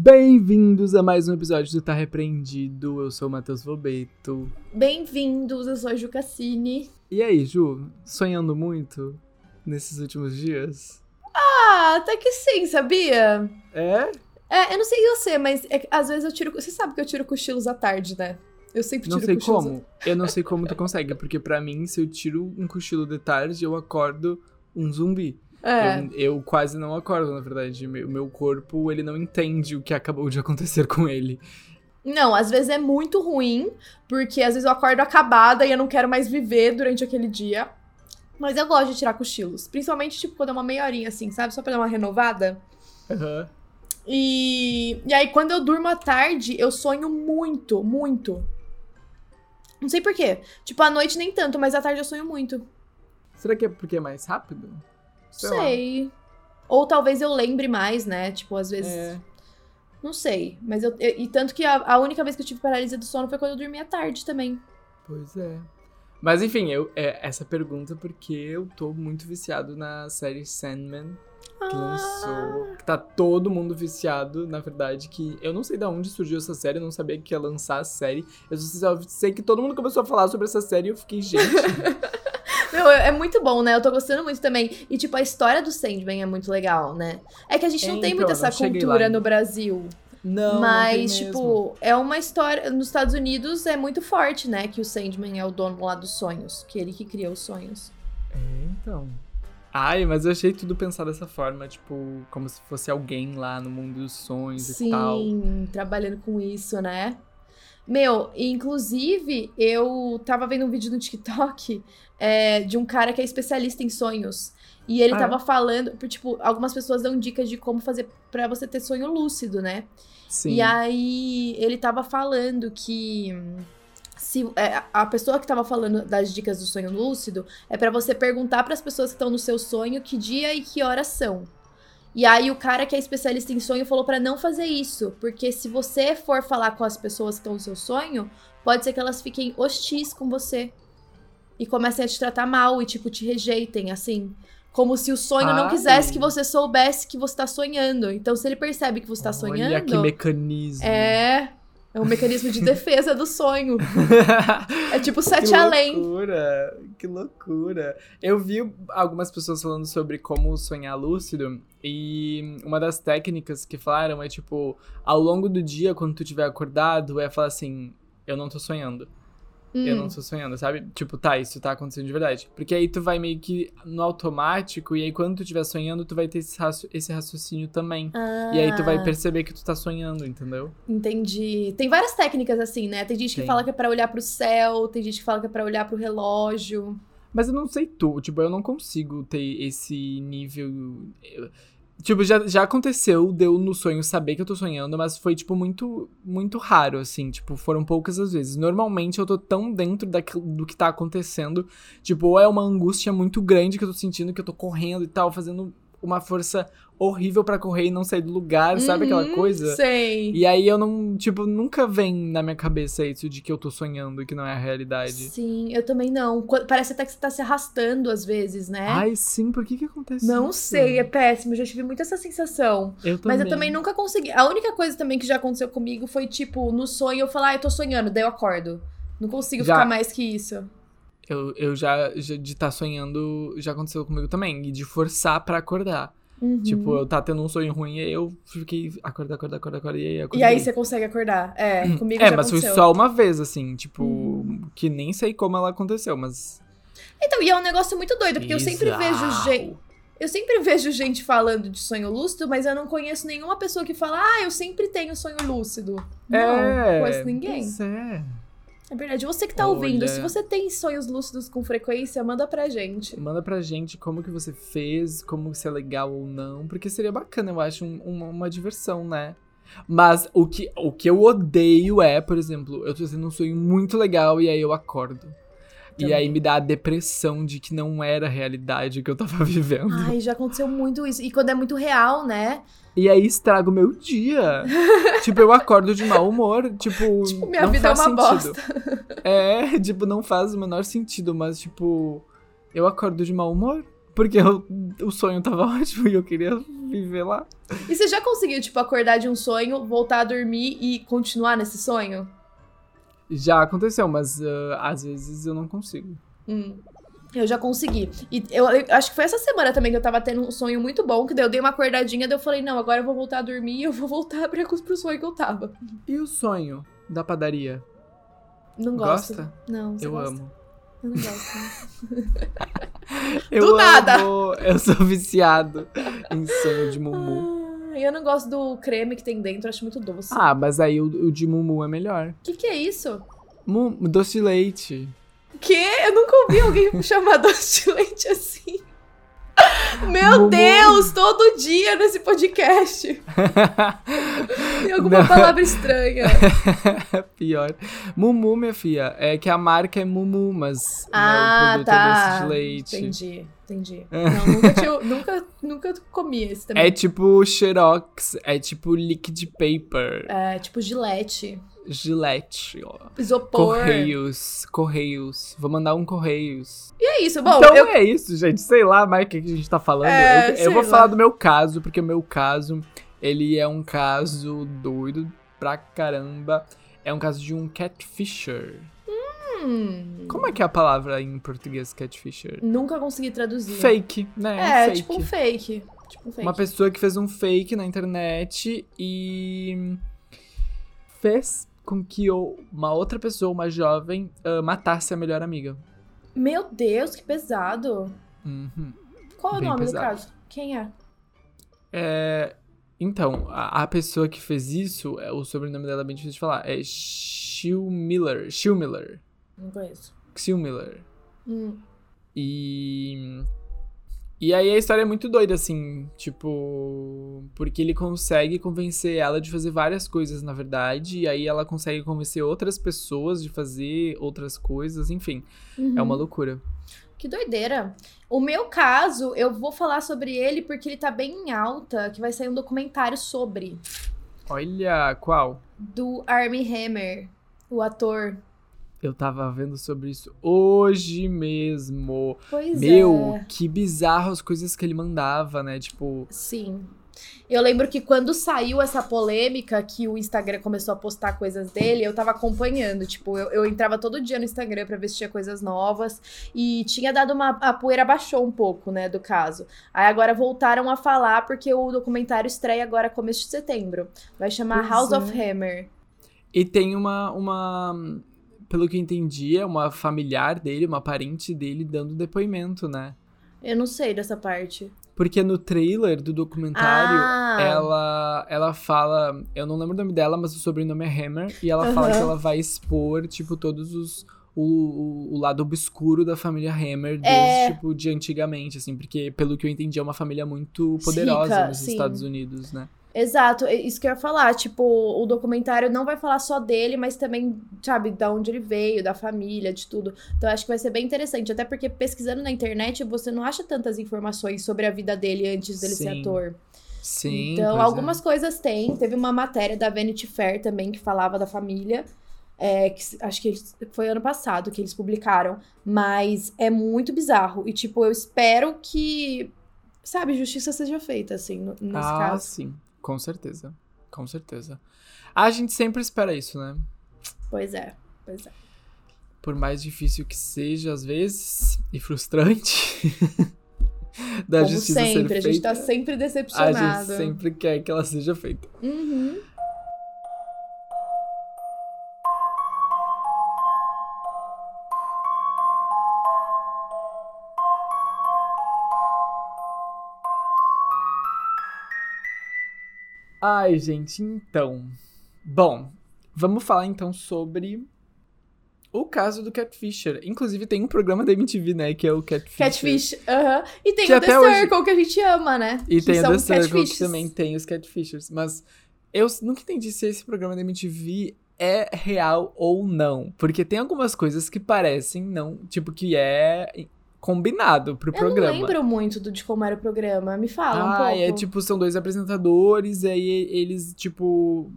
Bem-vindos a mais um episódio do Tá Repreendido, eu sou o Matheus Vobeto. Bem-vindos, eu sou a Ju Cassini. E aí, Ju, sonhando muito nesses últimos dias? Ah, até que sim, sabia? É? É, eu não sei você, mas às vezes eu tiro... Você sabe que eu tiro cochilos à tarde, né? Eu sempre tiro cochilos. Não sei como, eu não sei como tu consegue, porque pra mim, se eu tiro um cochilo de tarde, eu acordo um zumbi. É. Eu quase não acordo, na verdade. O meu corpo, ele não entende o que acabou de acontecer com ele. Não, às vezes é muito ruim, porque às vezes eu acordo acabada e eu não quero mais viver durante aquele dia. Mas eu gosto de tirar cochilos. Principalmente, tipo, quando é uma meia horinha, assim, sabe? Só pra dar uma renovada. Aham. Uhum. E aí, quando eu durmo à tarde, eu sonho muito, muito. Não sei por quê. Tipo, à noite nem tanto, mas à tarde eu sonho muito. Será que é porque é mais rápido? Sei. Ou talvez eu lembre mais, né? Tipo, às vezes... É. Não sei. Mas e tanto que a única vez que eu tive paralisia do sono foi quando eu dormi à tarde também. Pois é. Mas enfim, essa pergunta porque eu tô muito viciado na série Sandman. Que lançou... Que tá todo mundo viciado, na verdade, que... Eu não sei de onde surgiu essa série, eu não sabia que ia lançar a série. Eu só sei que todo mundo começou a falar sobre essa série e eu fiquei, gente... Meu, é muito bom, né? Eu tô gostando muito também. E, tipo, a história do Sandman é muito legal, né? É que a gente não tem muito essa cultura no Brasil. Não, mas, não tipo, é uma história... Nos Estados Unidos é muito forte, né? Que o Sandman é o dono lá dos sonhos. Que ele que cria os sonhos. É, então... Ai, mas eu achei tudo pensado dessa forma, tipo... Como se fosse alguém lá no mundo dos sonhos. Sim, e tal. Sim, trabalhando com isso, né? Meu, inclusive, eu tava vendo um vídeo no TikTok... de um cara que é especialista em sonhos. E ele tava falando... Tipo, algumas pessoas dão dicas de como fazer pra você ter sonho lúcido, né? Sim. E aí, ele tava falando que... a pessoa que tava falando das dicas do sonho lúcido... É pra você perguntar pras pessoas que estão no seu sonho... Que dia e que horas são. E aí, o cara que é especialista em sonho falou pra não fazer isso. Porque se você for falar com as pessoas que estão no seu sonho... Pode ser que elas fiquem hostis com você. E comecem a te tratar mal e, tipo, te rejeitem, assim. Como se o sonho não quisesse que você soubesse que você tá sonhando. Então, se ele percebe que você tá sonhando... Olha que mecanismo. É um mecanismo de defesa do sonho. É tipo sete além. Que loucura, que loucura. Eu vi algumas pessoas falando sobre como sonhar lúcido. E uma das técnicas que falaram é, tipo... Ao longo do dia, quando tu tiver acordado, é falar assim... Eu não tô sonhando. Eu não estou sonhando, sabe? Tipo, tá, isso tá acontecendo de verdade. Porque aí tu vai meio que no automático, e aí quando tu estiver sonhando, tu vai ter esse raciocínio também. Ah. E aí tu vai perceber que tu tá sonhando, entendeu? Entendi. Tem várias técnicas assim, né? Tem gente que fala que é pra olhar pro céu, tem gente que fala que é pra olhar pro relógio. Mas eu não sei tipo, eu não consigo ter esse nível... Tipo, já aconteceu, deu no sonho saber que eu tô sonhando, mas foi, tipo, muito, muito raro, assim. Tipo, foram poucas as vezes. Normalmente, eu tô tão dentro do que tá acontecendo. Tipo, ou é uma angústia muito grande que eu tô sentindo, que eu tô correndo e tal, fazendo uma força horrível pra correr e não sair do lugar, sabe aquela coisa? Sei. E aí, eu não, tipo, nunca vem na minha cabeça isso de que eu tô sonhando e que não é a realidade. Sim, eu também não. Parece até que você tá se arrastando às vezes, né? Ai, sim, por que acontece não isso? Sei, é péssimo, já tive muito essa sensação. Eu também. Mas eu também nunca consegui. A única coisa também que já aconteceu comigo foi, tipo, no sonho eu falar, eu tô sonhando, daí eu acordo. Não consigo ficar mais que isso. Eu já de estar sonhando, já aconteceu comigo também. E de forçar pra acordar. Uhum. Tipo, eu tá tendo um sonho ruim e eu fiquei... Acorda, e aí você consegue acordar. É, comigo já aconteceu. É, mas foi só uma vez, assim. Tipo, que nem sei como ela aconteceu, mas... Então, e é um negócio muito doido. Porque eu sempre vejo gente falando de sonho lúcido, mas eu não conheço nenhuma pessoa que fala... Ah, eu sempre tenho sonho lúcido. Não conheço ninguém. Pois é. É verdade, você que tá ouvindo, se você tem sonhos lúcidos com frequência, manda pra gente. Manda pra gente como que você fez, como se é legal ou não, porque seria bacana, eu acho, uma diversão, né? Mas o que eu odeio é, por exemplo, eu tô tendo um sonho muito legal e aí eu acordo. Também. E aí me dá a depressão de que não era a realidade que eu tava vivendo. Ai, já aconteceu muito isso. E quando é muito real, né? E aí estraga o meu dia. Tipo, eu acordo de mau humor. Tipo, minha vida é uma bosta. Não faz o menor sentido. Mas, tipo, eu acordo de mau humor. Porque o sonho tava ótimo e eu queria viver lá. E você já conseguiu, tipo, acordar de um sonho, voltar a dormir e continuar nesse sonho? Já aconteceu, mas às vezes eu não consigo. Eu já consegui. E eu acho que foi essa semana também que eu tava tendo um sonho muito bom, que daí eu dei uma acordadinha, daí eu falei, não, agora eu vou voltar a dormir e eu vou voltar pro sonho que eu tava. E o sonho da padaria? Não gosto. Gosta? Não, você eu gosta? Amo. Eu não gosto. Eu do nada! Eu sou viciado em sonho de Mumu. Eu não gosto do creme que tem dentro, acho muito doce. Ah, mas aí o de Mumu é melhor. Que é isso? Doce de leite. Quê? Eu nunca ouvi alguém chamar doce de leite assim. Meu Mumu. Deus, todo dia nesse podcast. Tem alguma palavra estranha. Pior. Mumu, minha filha, é que a marca é Mumu, mas né, o produto tá. É doce de leite. Entendi. Não, nunca comi esse também. É tipo Xerox, é tipo Liquid Paper. É tipo Gilete, ó. Isopor. Correios. Vou mandar um Correios. E é isso, bom. Então é isso, gente. Sei lá, mais o que a gente tá falando. Eu vou falar do meu caso, porque o meu caso, ele é um caso doido pra caramba. É um caso de um catfisher. Como é que é a palavra em português, catfisher? Nunca consegui traduzir. Fake, né? É, tipo um fake. Uma pessoa que fez um fake na internet e fez com que uma outra pessoa, uma jovem, matasse a melhor amiga. Meu Deus, que pesado. Qual é o nome do caso? Quem é? Então, a pessoa que fez isso, o sobrenome dela é bem difícil de falar, é Schilmiller. Não conheço. Schilmiller. E aí a história é muito doida, assim, tipo... Porque ele consegue convencer ela de fazer várias coisas, na verdade. E aí ela consegue convencer outras pessoas de fazer outras coisas, enfim. É uma loucura. Que doideira. O meu caso, eu vou falar sobre ele porque ele tá bem em alta, que vai sair um documentário sobre. Olha, qual? Do Armie Hammer, o ator... Eu tava vendo sobre isso hoje mesmo. Pois meu, é. Que bizarro as coisas que ele mandava, né? Tipo... Sim. Eu lembro que quando saiu essa polêmica que o Instagram começou a postar coisas dele, eu tava acompanhando. Tipo, eu entrava todo dia no Instagram pra ver se tinha coisas novas. E tinha dado a poeira baixou um pouco, né, do caso. Aí agora voltaram a falar porque o documentário estreia agora começo de setembro. Vai chamar House of Hammer. E tem uma... Pelo que eu entendi, é uma familiar dele, uma parente dele dando depoimento, né? Eu não sei dessa parte. Porque no trailer do documentário, ela fala... Eu não lembro o nome dela, mas o sobrenome é Hammer. E ela fala que ela vai expor, tipo, todos os... O lado obscuro da família Hammer desde, tipo, de antigamente, assim. Porque, pelo que eu entendi, é uma família muito poderosa Rica, nos Estados Unidos, né? Exato, isso que eu ia falar, tipo, o documentário não vai falar só dele, mas também, sabe, da onde ele veio, da família, de tudo. Então acho que vai ser bem interessante, até porque pesquisando na internet você não acha tantas informações sobre a vida dele antes dele ser ator. Sim. Então algumas coisas tem, teve uma matéria da Vanity Fair também que falava da família. Que, acho que foi ano passado que eles publicaram, mas é muito bizarro e, tipo, eu espero que, sabe, justiça seja feita, assim, nesse caso. Ah, sim. Com certeza. A gente sempre espera isso, né? Pois é. Por mais difícil que seja, às vezes, e frustrante, da como justiça sempre, ser feita. A gente tá sempre decepcionado. A gente sempre quer que ela seja feita. Ai, gente, então... Bom, vamos falar então sobre o caso do Catfisher. Inclusive tem um programa da MTV, né, que é o Catfisher. Catfish, E tem que o The Circle, que a gente ama, né? E que tem o The Circle, que também tem os Catfishers. Mas eu nunca entendi se esse programa da MTV é real ou não. Porque tem algumas coisas que parecem não... Tipo, que é... combinado pro programa. Eu não lembro muito de como era o programa, me fala um pouco. São dois apresentadores, e aí eles, tipo,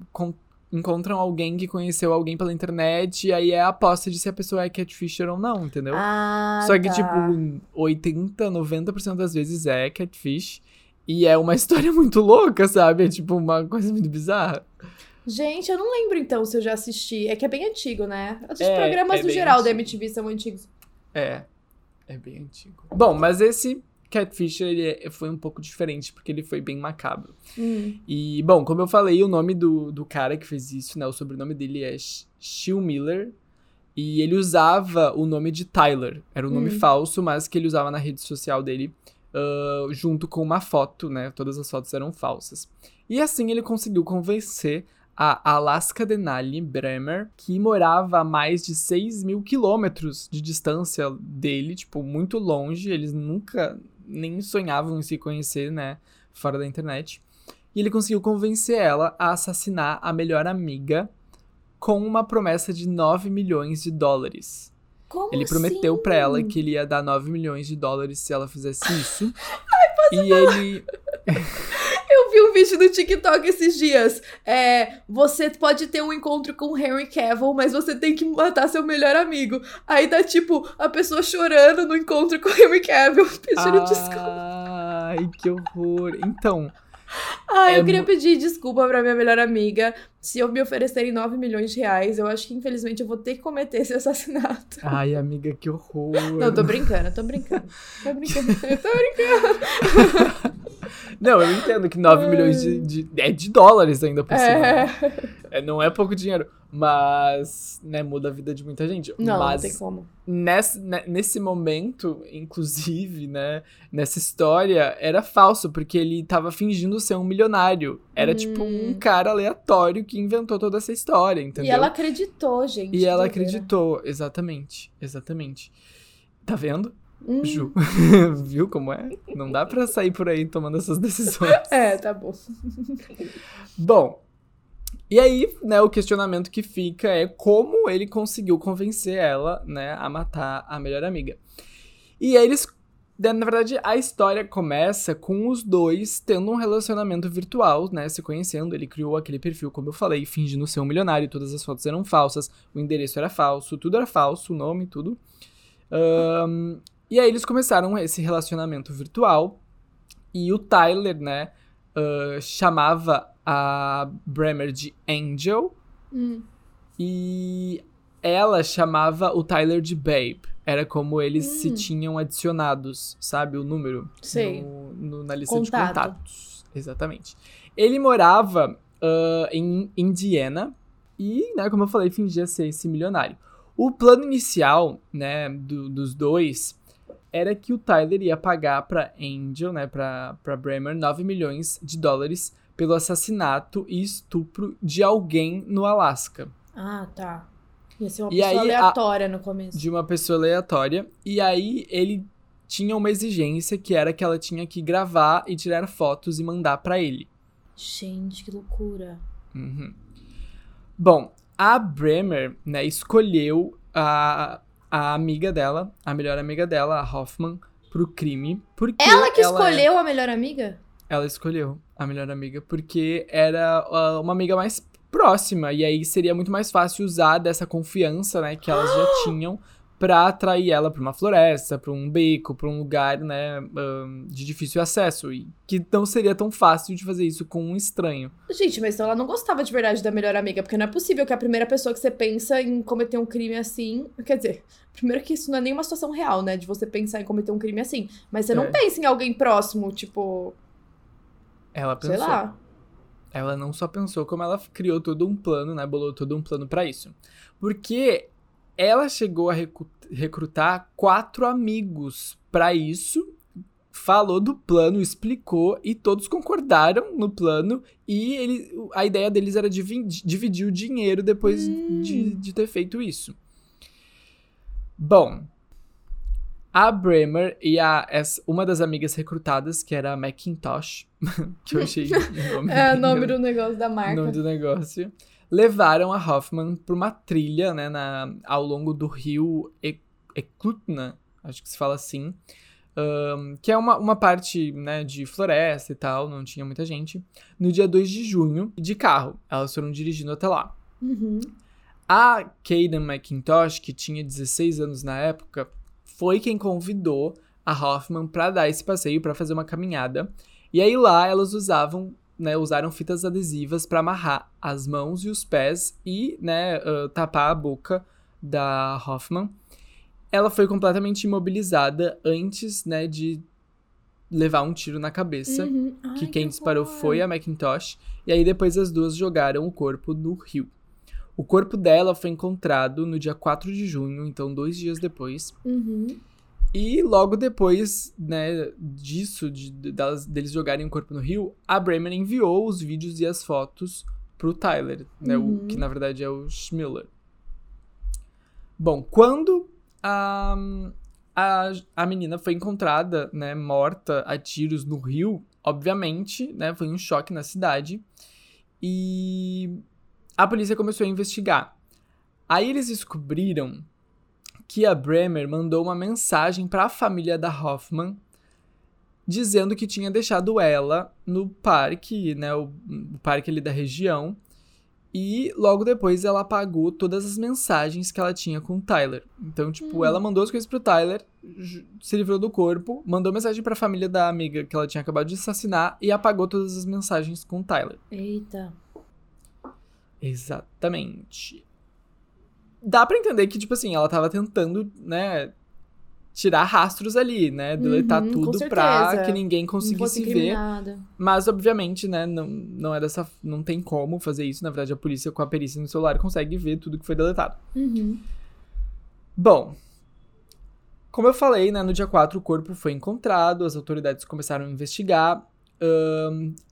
encontram alguém que conheceu alguém pela internet, e aí é a aposta de se a pessoa é catfisher ou não, entendeu? Ah, só que, tá, tipo, 80, 90% das vezes é catfish, e é uma história muito louca, sabe? É, tipo, uma coisa muito bizarra. Gente, eu não lembro, então, se eu já assisti. É que é bem antigo, né? Os programas no geral antigo da MTV são antigos. É bem antigo. Bom, mas esse Catfish, ele foi um pouco diferente, porque ele foi bem macabro. E, bom, como eu falei, o nome do cara que fez isso, né, o sobrenome dele é Schilmiller, e ele usava o nome de Tyler. Era um nome falso, mas que ele usava na rede social dele, junto com uma foto, né, todas as fotos eram falsas. E assim ele conseguiu convencer a Alaska Denali Brehmer, que morava a mais de 6 mil quilômetros de distância dele, tipo, muito longe, eles nunca nem sonhavam em se conhecer, né, fora da internet. E ele conseguiu convencer ela a assassinar a melhor amiga com uma promessa de $9 milhões. Como ele prometeu assim pra ela que ele ia dar $9 milhões se ela fizesse isso. Ai, posso falar? Ele... Eu vi um vídeo do TikTok esses dias. Você pode ter um encontro com o Henry Cavill, mas você tem que matar seu melhor amigo. Aí tá, tipo, a pessoa chorando no encontro com o Henry Cavill, pedindo desculpa. Ai, que horror. Então... Ai, eu queria pedir desculpa pra minha melhor amiga. Se eu me oferecerem $9 milhões, eu acho que, infelizmente, eu vou ter que cometer esse assassinato. Ai, amiga, que horror. Não, tô brincando. Não, eu entendo que 9 milhões de dólares ainda por cima. Não é pouco dinheiro, mas, né, muda a vida de muita gente. Não, mas não tem como. Nesse momento, inclusive, né, nessa história, era falso, porque ele tava fingindo ser um milionário. Era tipo um cara aleatório que inventou toda essa história, entendeu? E ela acreditou, gente. E ela acreditou, exatamente. Tá vendo? Ju, viu como é? Não dá pra sair por aí tomando essas decisões. Tá bom. Bom, e aí, né, o questionamento que fica é como ele conseguiu convencer ela, né, a matar a melhor amiga. E aí eles, na verdade, a história começa com os dois tendo um relacionamento virtual, né, se conhecendo. Ele criou aquele perfil, como eu falei, fingindo ser um milionário, todas as fotos eram falsas, o endereço era falso, tudo era falso, o nome, tudo. E aí eles começaram esse relacionamento virtual, e o Tyler, né, chamava a Brehmer de Angel, e ela chamava o Tyler de Babe. Era como eles se tinham adicionados, sabe, o número na lista de contatos. Exatamente. Ele morava em Indiana e, né, como eu falei, fingia ser esse milionário. O plano inicial, né, dos dois... era que o Tyler ia pagar pra Angel, né, pra Brehmer, $9 milhões pelo assassinato e estupro de alguém no Alasca. Ah, tá. Ia ser uma pessoa aleatória no começo. De uma pessoa aleatória. E aí ele tinha uma exigência que era que ela tinha que gravar e tirar fotos e mandar pra ele. Gente, que loucura. Bom, a Brehmer, né, escolheu a amiga dela, a melhor amiga dela, a Hoffman, pro crime. Porque ela que escolheu a melhor amiga? Ela escolheu a melhor amiga porque era uma amiga mais próxima. E aí seria muito mais fácil usar dessa confiança, né, que elas já tinham pra atrair ela pra uma floresta, pra um beco, pra um lugar, né, de difícil acesso. E que não seria tão fácil de fazer isso com um estranho. Gente, mas então ela não gostava de verdade da melhor amiga, porque não é possível que a primeira pessoa que você pensa em cometer um crime assim... Quer dizer, primeiro que isso não é nenhuma situação real, né, de você pensar em cometer um crime assim. Mas você não pensa em alguém próximo, tipo... Ela pensou. Sei lá. Ela não só pensou, como ela criou todo um plano, né, bolou todo um plano pra isso. Porque... ela chegou a recrutar 4 amigos pra isso, falou do plano, explicou, e todos concordaram no plano, e a ideia deles era dividir o dinheiro depois de ter feito isso. Bom, a Brehmer e uma das amigas recrutadas, que era a McIntosh, que eu achei o nome o nome do negócio da marca. O nome do negócio. Levaram a Hoffman pra uma trilha, né, ao longo do rio Eklutna, acho que se fala assim, que é uma parte, né, de floresta e tal, não tinha muita gente, no dia 2 de junho, de carro. Elas foram dirigindo até lá. Uhum. A Kayden McIntosh, que tinha 16 anos na época, foi quem convidou a Hoffman pra dar esse passeio, pra fazer uma caminhada. E aí lá elas usaram fitas adesivas pra amarrar as mãos e os pés e, né, tapar a boca da Hoffman. Ela foi completamente imobilizada antes, né, de levar um tiro na cabeça. Uhum. Ai, que quem disparou foi a McIntosh. E aí depois as duas jogaram o corpo no rio. O corpo dela foi encontrado no dia 4 de junho, então 2 dias depois. Uhum. E logo depois, né, disso, deles jogarem o corpo no rio, a Brehmer enviou os vídeos e as fotos pro Tyler, né, uhum, que na verdade é o Schilmiller. Bom, quando a menina foi encontrada, né, morta a tiros no rio, obviamente, né, foi um choque na cidade, e a polícia começou a investigar. Aí eles descobriram que a Brehmer mandou uma mensagem para a família da Hoffman dizendo que tinha deixado ela no parque, né, o parque ali da região, e logo depois ela apagou todas as mensagens que ela tinha com o Tyler. Então, tipo, ela mandou as coisas pro Tyler, se livrou do corpo, mandou mensagem pra família da amiga que ela tinha acabado de assassinar e apagou todas as mensagens com o Tyler. Eita. Exatamente. Dá pra entender que, tipo assim, ela tava tentando, né, tirar rastros ali, né, deletar tudo pra que ninguém conseguisse ver. Nada. Mas, obviamente, né, não é dessa... Não tem como fazer isso. Na verdade, a polícia, com a perícia no celular, consegue ver tudo que foi deletado. Uhum. Bom, como eu falei, né, no dia 4 o corpo foi encontrado, as autoridades começaram a investigar.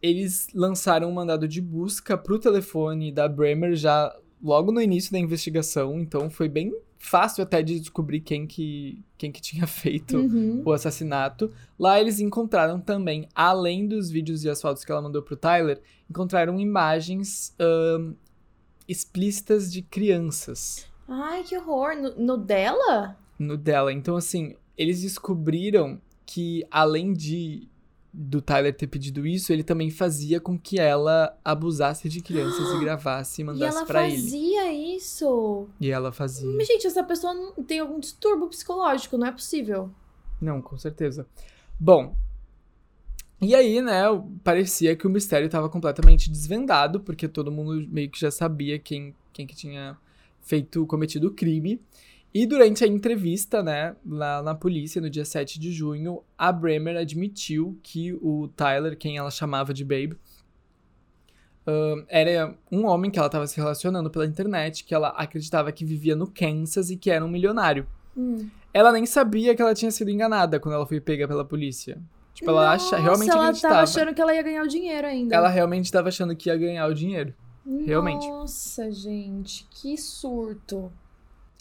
Eles lançaram um mandado de busca pro telefone da Brehmer já logo no início da investigação, então foi bem fácil até de descobrir quem que tinha feito o assassinato. Lá eles encontraram também, além dos vídeos e as fotos que ela mandou pro Tyler, encontraram imagens explícitas de crianças. Ai, que horror! No dela? No dela. Então, assim, eles descobriram que, além do Tyler ter pedido isso, ele também fazia com que ela abusasse de crianças e gravasse e mandasse pra ele. E ela fazia isso. Mas, gente, essa pessoa tem algum distúrbio psicológico, não é possível. Não, com certeza. Bom, e aí, né, parecia que o mistério estava completamente desvendado, porque todo mundo meio que já sabia quem que tinha cometido o crime. E durante a entrevista, né, lá na polícia, no dia 7 de junho, a Brehmer admitiu que o Tyler, quem ela chamava de Babe, era um homem que ela estava se relacionando pela internet, que ela acreditava que vivia no Kansas e que era um milionário. Ela nem sabia que ela tinha sido enganada quando ela foi pega pela polícia. Tipo, ela realmente acreditava. Nossa, ela tava achando que ela ia ganhar o dinheiro ainda. Ela realmente estava achando que ia ganhar o dinheiro. Realmente. Nossa, gente, que surto.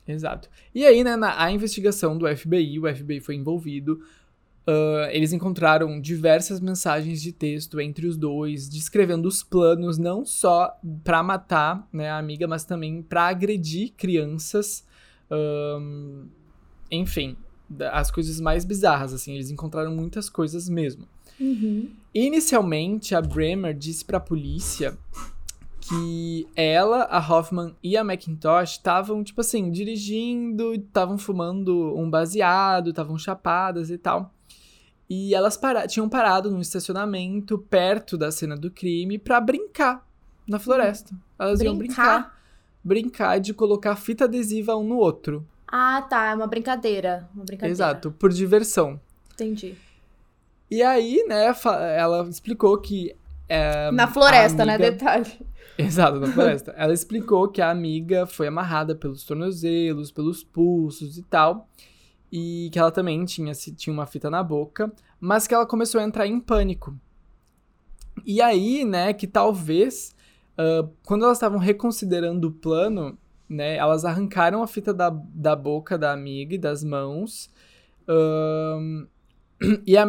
Exato. E aí, né, a investigação do FBI, o FBI foi envolvido, eles encontraram diversas mensagens de texto entre os dois, descrevendo os planos não só pra matar, né, a amiga, mas também pra agredir crianças, enfim, as coisas mais bizarras, assim, eles encontraram muitas coisas mesmo. Uhum. Inicialmente, a Brehmer disse pra polícia que ela, a Hoffman e a McIntosh estavam, tipo assim, dirigindo, estavam fumando um baseado, estavam chapadas e tal. E elas tinham parado num estacionamento perto da cena do crime pra brincar na floresta. Elas iam brincar de colocar fita adesiva um no outro. Ah, tá, é uma brincadeira. Exato, por diversão. Entendi. E aí, né, ela explicou que... na floresta, amiga... né, detalhe. Exato, na floresta. Ela explicou que a amiga foi amarrada pelos tornozelos, pelos pulsos e tal, e que ela também tinha uma fita na boca, mas que ela começou a entrar em pânico. E aí, né, que talvez, quando elas estavam reconsiderando o plano, né, elas arrancaram a fita da boca da amiga e das mãos, e a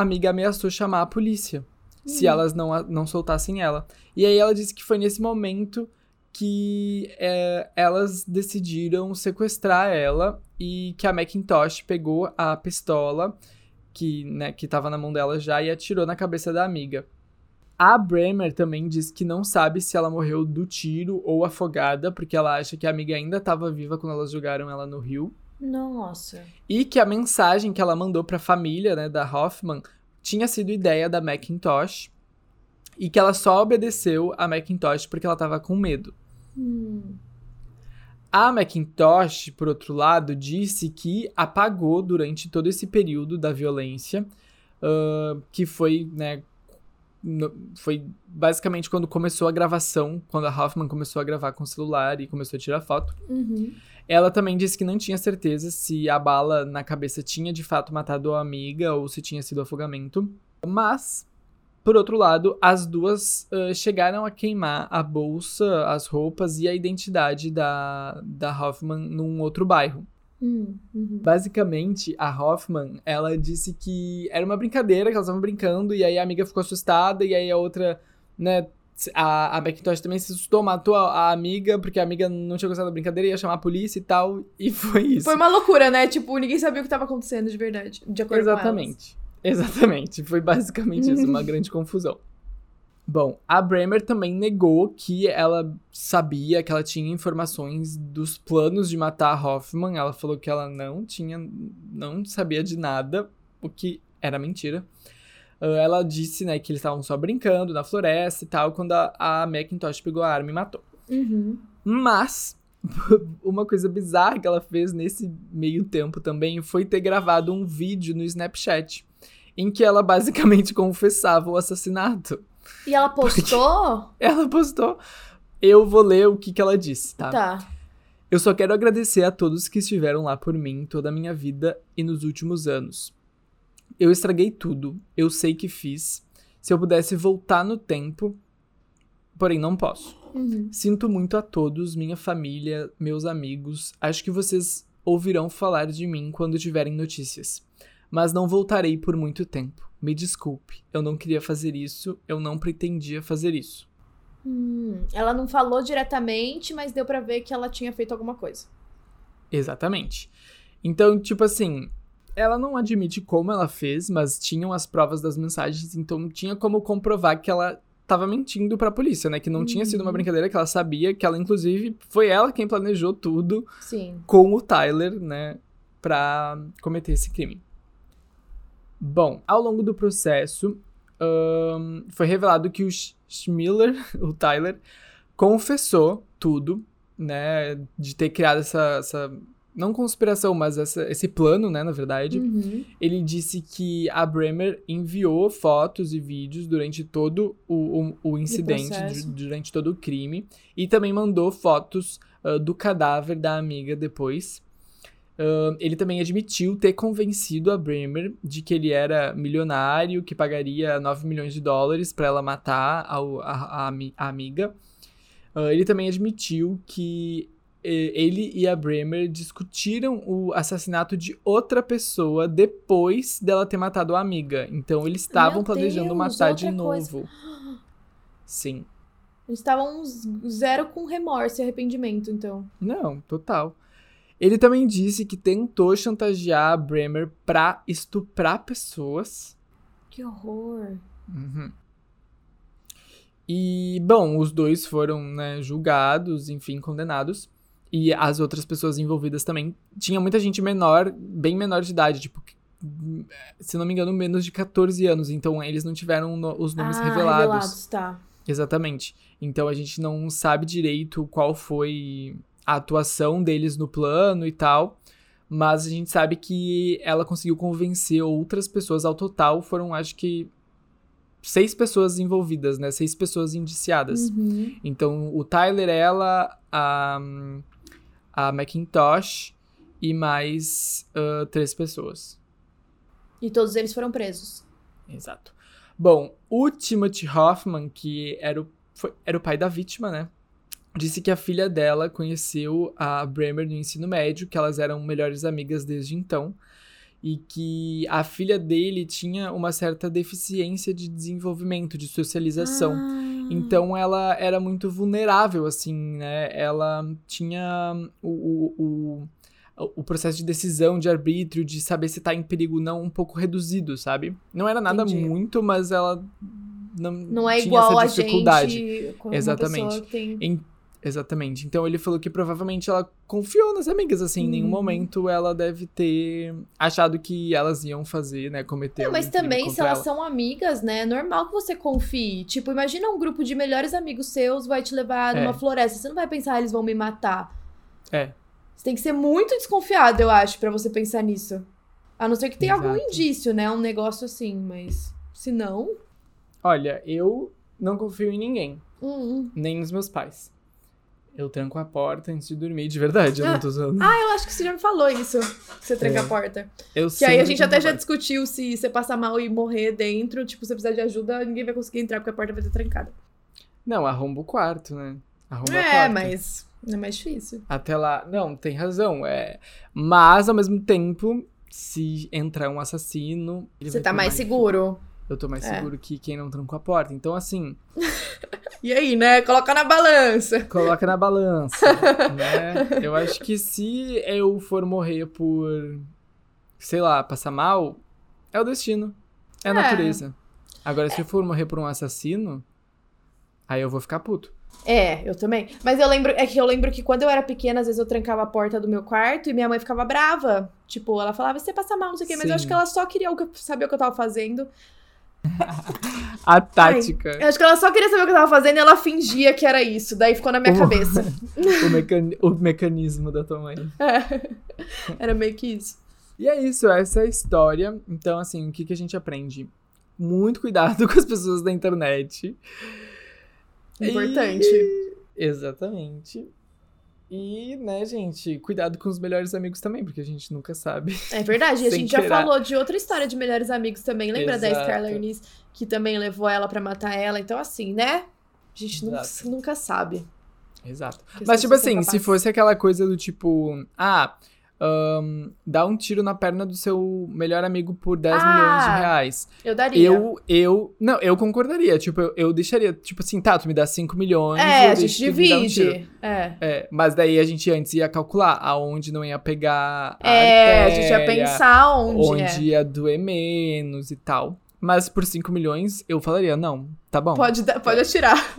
amiga ameaçou chamar a polícia se elas não soltassem ela. E aí ela disse que foi nesse momento que elas decidiram sequestrar ela e que a McIntosh pegou a pistola que tava na mão dela já e atirou na cabeça da amiga. A Brehmer também diz que não sabe se ela morreu do tiro ou afogada, porque ela acha que a amiga ainda estava viva quando elas jogaram ela no rio. Nossa. E que a mensagem que ela mandou pra família, né, da Hoffman, tinha sido ideia da McIntosh. E que ela só obedeceu a McIntosh porque ela tava com medo. A McIntosh, por outro lado, disse que apagou durante todo esse período da violência, que foi, né, foi basicamente quando começou a gravação, quando a Hoffman começou a gravar com o celular e começou a tirar foto. Uhum. Ela também disse que não tinha certeza se a bala na cabeça tinha de fato matado a amiga ou se tinha sido afogamento. Mas, por outro lado, as duas chegaram a queimar a bolsa, as roupas e a identidade da Hoffman num outro bairro. Uhum. Basicamente, a Hoffman, ela disse que era uma brincadeira, que elas estavam brincando, e aí a amiga ficou assustada, e aí a outra, né, a McIntosh também se assustou, matou a amiga, porque a amiga não tinha gostado da brincadeira, ia chamar a polícia e tal, e foi isso. Foi uma loucura, né? Tipo, ninguém sabia o que estava acontecendo de verdade, de acordo com elas. Exatamente, foi basicamente isso, uma grande confusão. Bom, a Brehmer também negou que ela sabia, que ela tinha informações dos planos de matar a Hoffman. Ela falou que ela não sabia de nada, o que era mentira. Ela disse, né, que eles estavam só brincando na floresta e tal, quando a McIntosh pegou a arma e matou. Uhum. Mas uma coisa bizarra que ela fez nesse meio tempo também foi ter gravado um vídeo no Snapchat em que ela basicamente confessava o assassinato. E ela postou? Porque ela postou. Eu vou ler o que ela disse, tá? Tá. Eu só quero agradecer a todos que estiveram lá por mim toda a minha vida e nos últimos anos. Eu estraguei tudo. Eu sei que fiz. Se eu pudesse voltar no tempo, porém não posso. Uhum. Sinto muito a todos, minha família, meus amigos. Acho que vocês ouvirão falar de mim quando tiverem notícias. Mas não voltarei por muito tempo. Me desculpe, eu não queria fazer isso, eu não pretendia fazer isso. Ela não falou diretamente, mas deu pra ver que ela tinha feito alguma coisa. Exatamente. Então, tipo assim, ela não admite como ela fez, mas tinham as provas das mensagens, então tinha como comprovar que ela tava mentindo pra polícia, né? Que não tinha sido uma brincadeira, que ela sabia, que ela, inclusive, foi ela quem planejou tudo. Sim. Com o Tyler, né? Pra cometer esse crime. Bom, ao longo do processo, foi revelado que o Schilmiller, o Tyler, confessou tudo, né, de ter criado essa não conspiração, mas esse plano, né, na verdade. Uhum. Ele disse que a Brehmer enviou fotos e vídeos durante todo o incidente, durante todo o crime, e também mandou fotos do cadáver da amiga depois. Ele também admitiu ter convencido a Brehmer de que ele era milionário, que pagaria 9 milhões de dólares pra ela matar a amiga. Ele também admitiu que ele e a Brehmer discutiram o assassinato de outra pessoa depois dela ter matado a amiga. Então, eles estavam planejando matar de novo. Sim. Eles estavam zero com remorso e arrependimento, então. Não, total. Ele também disse que tentou chantagear a Brehmer pra estuprar pessoas. Que horror. Uhum. E, bom, os dois foram, né, julgados, enfim, condenados. E as outras pessoas envolvidas também. Tinha muita gente menor, bem menor de idade, tipo, se não me engano, menos de 14 anos. Então, eles não tiveram os nomes revelados. Tá. Exatamente. Então, a gente não sabe direito qual foi a atuação deles no plano e tal, mas a gente sabe que ela conseguiu convencer outras pessoas. Ao total foram, acho que, 6 pessoas envolvidas, né? 6 pessoas indiciadas. Uhum. Então, o Tyler, ela, a McIntosh e mais 3 pessoas. E todos eles foram presos. Exato. Bom, o Timothée Hoffman, que era o pai da vítima, né? Disse que a filha dela conheceu a Brehmer no ensino médio, que elas eram melhores amigas desde então, e que a filha dele tinha uma certa deficiência de desenvolvimento, de socialização. Então, ela era muito vulnerável, assim, né? Ela tinha o processo de decisão, de arbítrio, de saber se tá em perigo ou não, um pouco reduzido, sabe? Não era nada muito, mas ela não é tinha igual essa dificuldade. A gente, como uma pessoa tem... Exatamente. Então ele falou que provavelmente ela confiou nas amigas, assim, em nenhum momento ela deve ter achado que elas iam fazer, né, cometer algum crime contra ela. Mas também, se elas são amigas, né, é normal que você confie. Tipo, imagina um grupo de melhores amigos seus vai te levar numa floresta, você não vai pensar, ah, eles vão me matar. É. Você tem que ser muito desconfiado, eu acho, pra você pensar nisso. A não ser que tenha algum indício, né, um negócio assim, mas se não... Olha, eu não confio em ninguém, nem nos meus pais. Eu tranco a porta antes de dormir, de verdade, eu não tô zoando. Ah, eu acho que você já me falou isso, que você tranca a porta. Eu sei. Que aí a gente até já discutiu se você passar mal e morrer dentro, tipo, você precisar de ajuda, ninguém vai conseguir entrar porque a porta vai estar trancada. Não, arromba o quarto, né? Arromba a porta. Mas é mais difícil. Até lá, não, tem razão, Mas, ao mesmo tempo, se entrar um assassino... Você tá mais seguro. Eu tô mais seguro que quem não trancou a porta. Então, assim... E aí, né? Coloca na balança. Coloca na balança, né? Eu acho que se eu for morrer por, sei lá, passar mal, é o destino. É a natureza. Agora, se eu for morrer por um assassino, aí eu vou ficar puto. Eu também. Mas eu lembro que quando eu era pequena, às vezes eu trancava a porta do meu quarto e minha mãe ficava brava. Tipo, ela falava, você passa mal, não sei o quê. Mas eu acho que ela só queria saber o que eu tava fazendo. A tática. Eu acho que ela só queria saber o que eu tava fazendo e ela fingia que era isso. Daí ficou na minha cabeça. O mecanismo da tua mãe. Era meio que isso. E é isso, essa é a história. Então, assim, o que a gente aprende? Muito cuidado com as pessoas da internet. Importante. Exatamente. E, né, gente, cuidado com os melhores amigos também, porque a gente nunca sabe. É verdade, e a gente já falou de outra história de melhores amigos também. Lembra da Scarlett Nis, que também levou ela pra matar ela? Então, assim, né? A gente nunca sabe. Exato. Mas, tipo assim, se fosse aquela coisa do tipo... dá um tiro na perna do seu melhor amigo por 10 milhões de reais. Eu daria. Não, eu concordaria. Tipo, eu deixaria, tipo assim, tá, tu me dá 5 milhões. A gente divide. Me dá um tiro. Mas daí a gente antes ia calcular aonde não ia pegar a artéria, a gente ia pensar onde ia doer menos e tal. Mas por 5 milhões, eu falaria, não, tá bom. Pode atirar.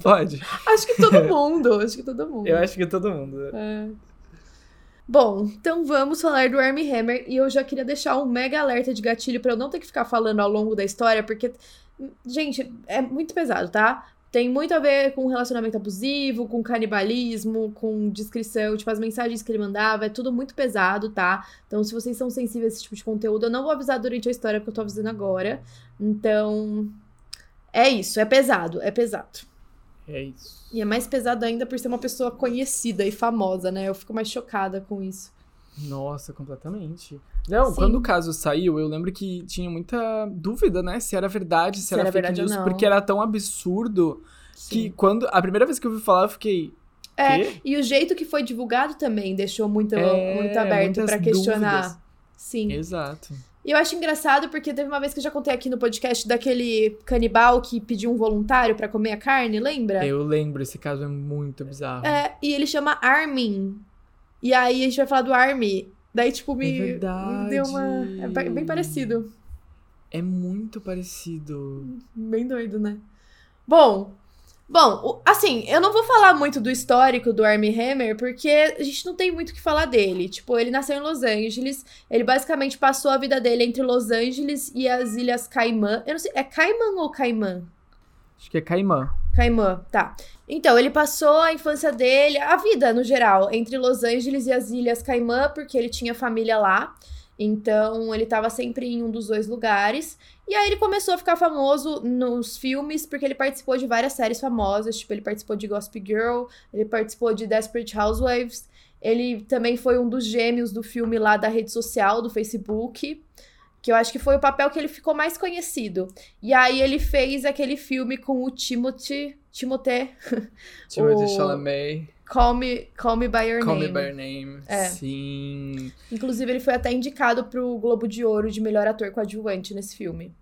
Pode. Acho que todo mundo. Eu acho que todo mundo. Bom, então vamos falar do Armie Hammer, e eu já queria deixar um mega alerta de gatilho pra eu não ter que ficar falando ao longo da história, porque, gente, é muito pesado, tá? Tem muito a ver com relacionamento abusivo, com canibalismo, com descrição, tipo, as mensagens que ele mandava, é tudo muito pesado, tá? Então, se vocês são sensíveis a esse tipo de conteúdo, eu não vou avisar durante a história, porque eu tô avisando agora. Então, é isso, é pesado. É isso. E é mais pesado ainda por ser uma pessoa conhecida e famosa, né? Eu fico mais chocada com isso. Nossa, completamente. Não, sim. Quando o caso saiu, eu lembro que tinha muita dúvida, né? Se era verdade, se era fake news. Porque era tão absurdo que quando... A primeira vez que eu ouvi falar, eu fiquei... Quê? E o jeito que foi divulgado também deixou muito aberto pra questionar. Dúvidas. Sim. Exato. E eu acho engraçado porque teve uma vez que eu já contei aqui no podcast daquele canibal que pediu um voluntário pra comer a carne, lembra? Eu lembro, esse caso é muito bizarro. E ele chama Armin. E aí a gente vai falar do Armie. Daí, tipo, me deu uma... É bem parecido. É muito parecido. Bem doido, né? Bom, assim, eu não vou falar muito do histórico do Armie Hammer, porque a gente não tem muito o que falar dele. Tipo, ele nasceu em Los Angeles, ele basicamente passou a vida dele entre Los Angeles e as Ilhas Caimã. Eu não sei, é Caimã ou Caimã? Acho que é Caimã. Caimã, tá. Então, ele passou a infância dele, a vida no geral, entre Los Angeles e as Ilhas Caimã, porque ele tinha família lá. Então, ele tava sempre em um dos dois lugares. E aí, ele começou a ficar famoso nos filmes, porque ele participou de várias séries famosas. Tipo, ele participou de Gossip Girl, ele participou de Desperate Housewives. Ele também foi um dos gêmeos do filme lá da rede social, do Facebook. Que eu acho que foi o papel que ele ficou mais conhecido. E aí, ele fez aquele filme com o Timothée Chalamet. Call Me By Your Name. Sim. Inclusive, ele foi até indicado pro Globo de Ouro de melhor ator coadjuvante nesse filme.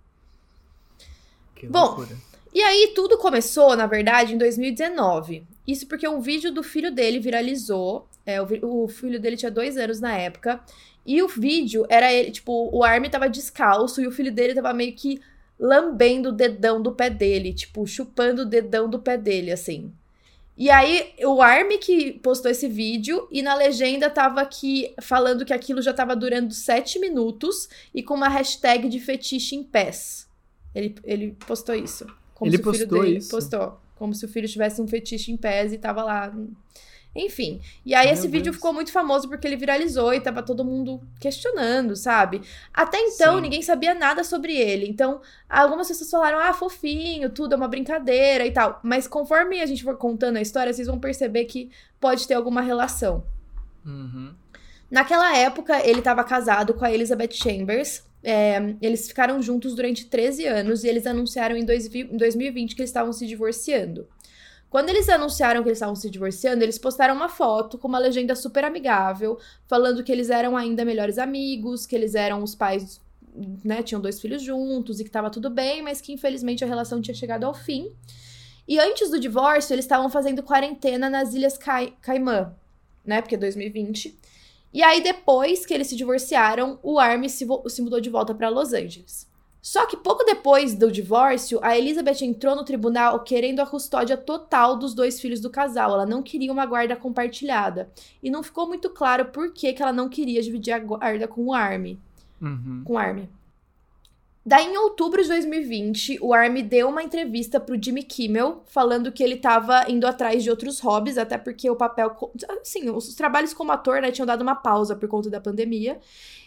Que loucura. Bom, e aí tudo começou, na verdade, em 2019. Isso porque um vídeo do filho dele viralizou O filho dele tinha 2 anos na época. E o vídeo era ele, tipo, o Armie tava descalço e o filho dele tava meio que lambendo o dedão do pé dele, tipo, chupando o dedão do pé dele, assim. E aí, o Armie que postou esse vídeo e na legenda tava aqui falando que aquilo já tava durando 7 minutos e com uma hashtag de fetiche em pés. Ele postou isso. Postou como se o filho tivesse um fetiche em pés e tava lá. Enfim, e aí vídeo ficou muito famoso porque ele viralizou e tava todo mundo questionando, sabe? Até então, Ninguém sabia nada sobre ele. Então, algumas pessoas falaram, fofinho, tudo é uma brincadeira e tal. Mas conforme a gente for contando a história, vocês vão perceber que pode ter alguma relação. Uhum. Naquela época, ele tava casado com a Elizabeth Chambers. Eles ficaram juntos durante 13 anos e eles anunciaram em 2020 que eles estavam se divorciando. Quando eles anunciaram que eles estavam se divorciando, eles postaram uma foto com uma legenda super amigável, falando que eles eram ainda melhores amigos, que eles eram os pais, né, tinham 2 filhos juntos e que tava tudo bem, mas que infelizmente a relação tinha chegado ao fim. E antes do divórcio, eles estavam fazendo quarentena nas Ilhas Caimã, né, porque é 2020. E aí depois que eles se divorciaram, o Armie se mudou de volta para Los Angeles. Só que pouco depois do divórcio, a Elizabeth entrou no tribunal querendo a custódia total dos 2 filhos do casal. Ela não queria uma guarda compartilhada. E não ficou muito claro por que ela não queria dividir a guarda com o Armie. Uhum. Com o Armie. Daí, em outubro de 2020, o Armie deu uma entrevista pro Jimmy Kimmel, falando que ele tava indo atrás de outros hobbies, até porque o papel... Assim, os trabalhos como ator, né, tinham dado uma pausa por conta da pandemia.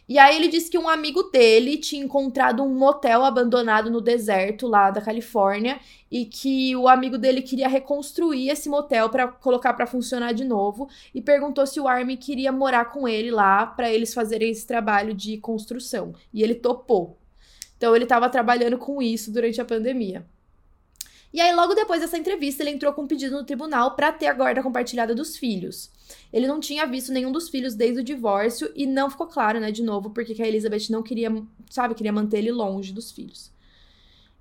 E aí ele disse que um amigo dele tinha encontrado um motel abandonado no deserto lá da Califórnia e que o amigo dele queria reconstruir esse motel pra colocar pra funcionar de novo e perguntou se o Armie queria morar com ele lá pra eles fazerem esse trabalho de construção. E ele topou. Então ele tava trabalhando com isso durante a pandemia. E aí logo depois dessa entrevista ele entrou com um pedido no tribunal pra ter a guarda compartilhada dos filhos. Ele não tinha visto nenhum dos filhos desde o divórcio e não ficou claro, né, de novo, porque que a Elizabeth não queria, sabe, queria manter ele longe dos filhos.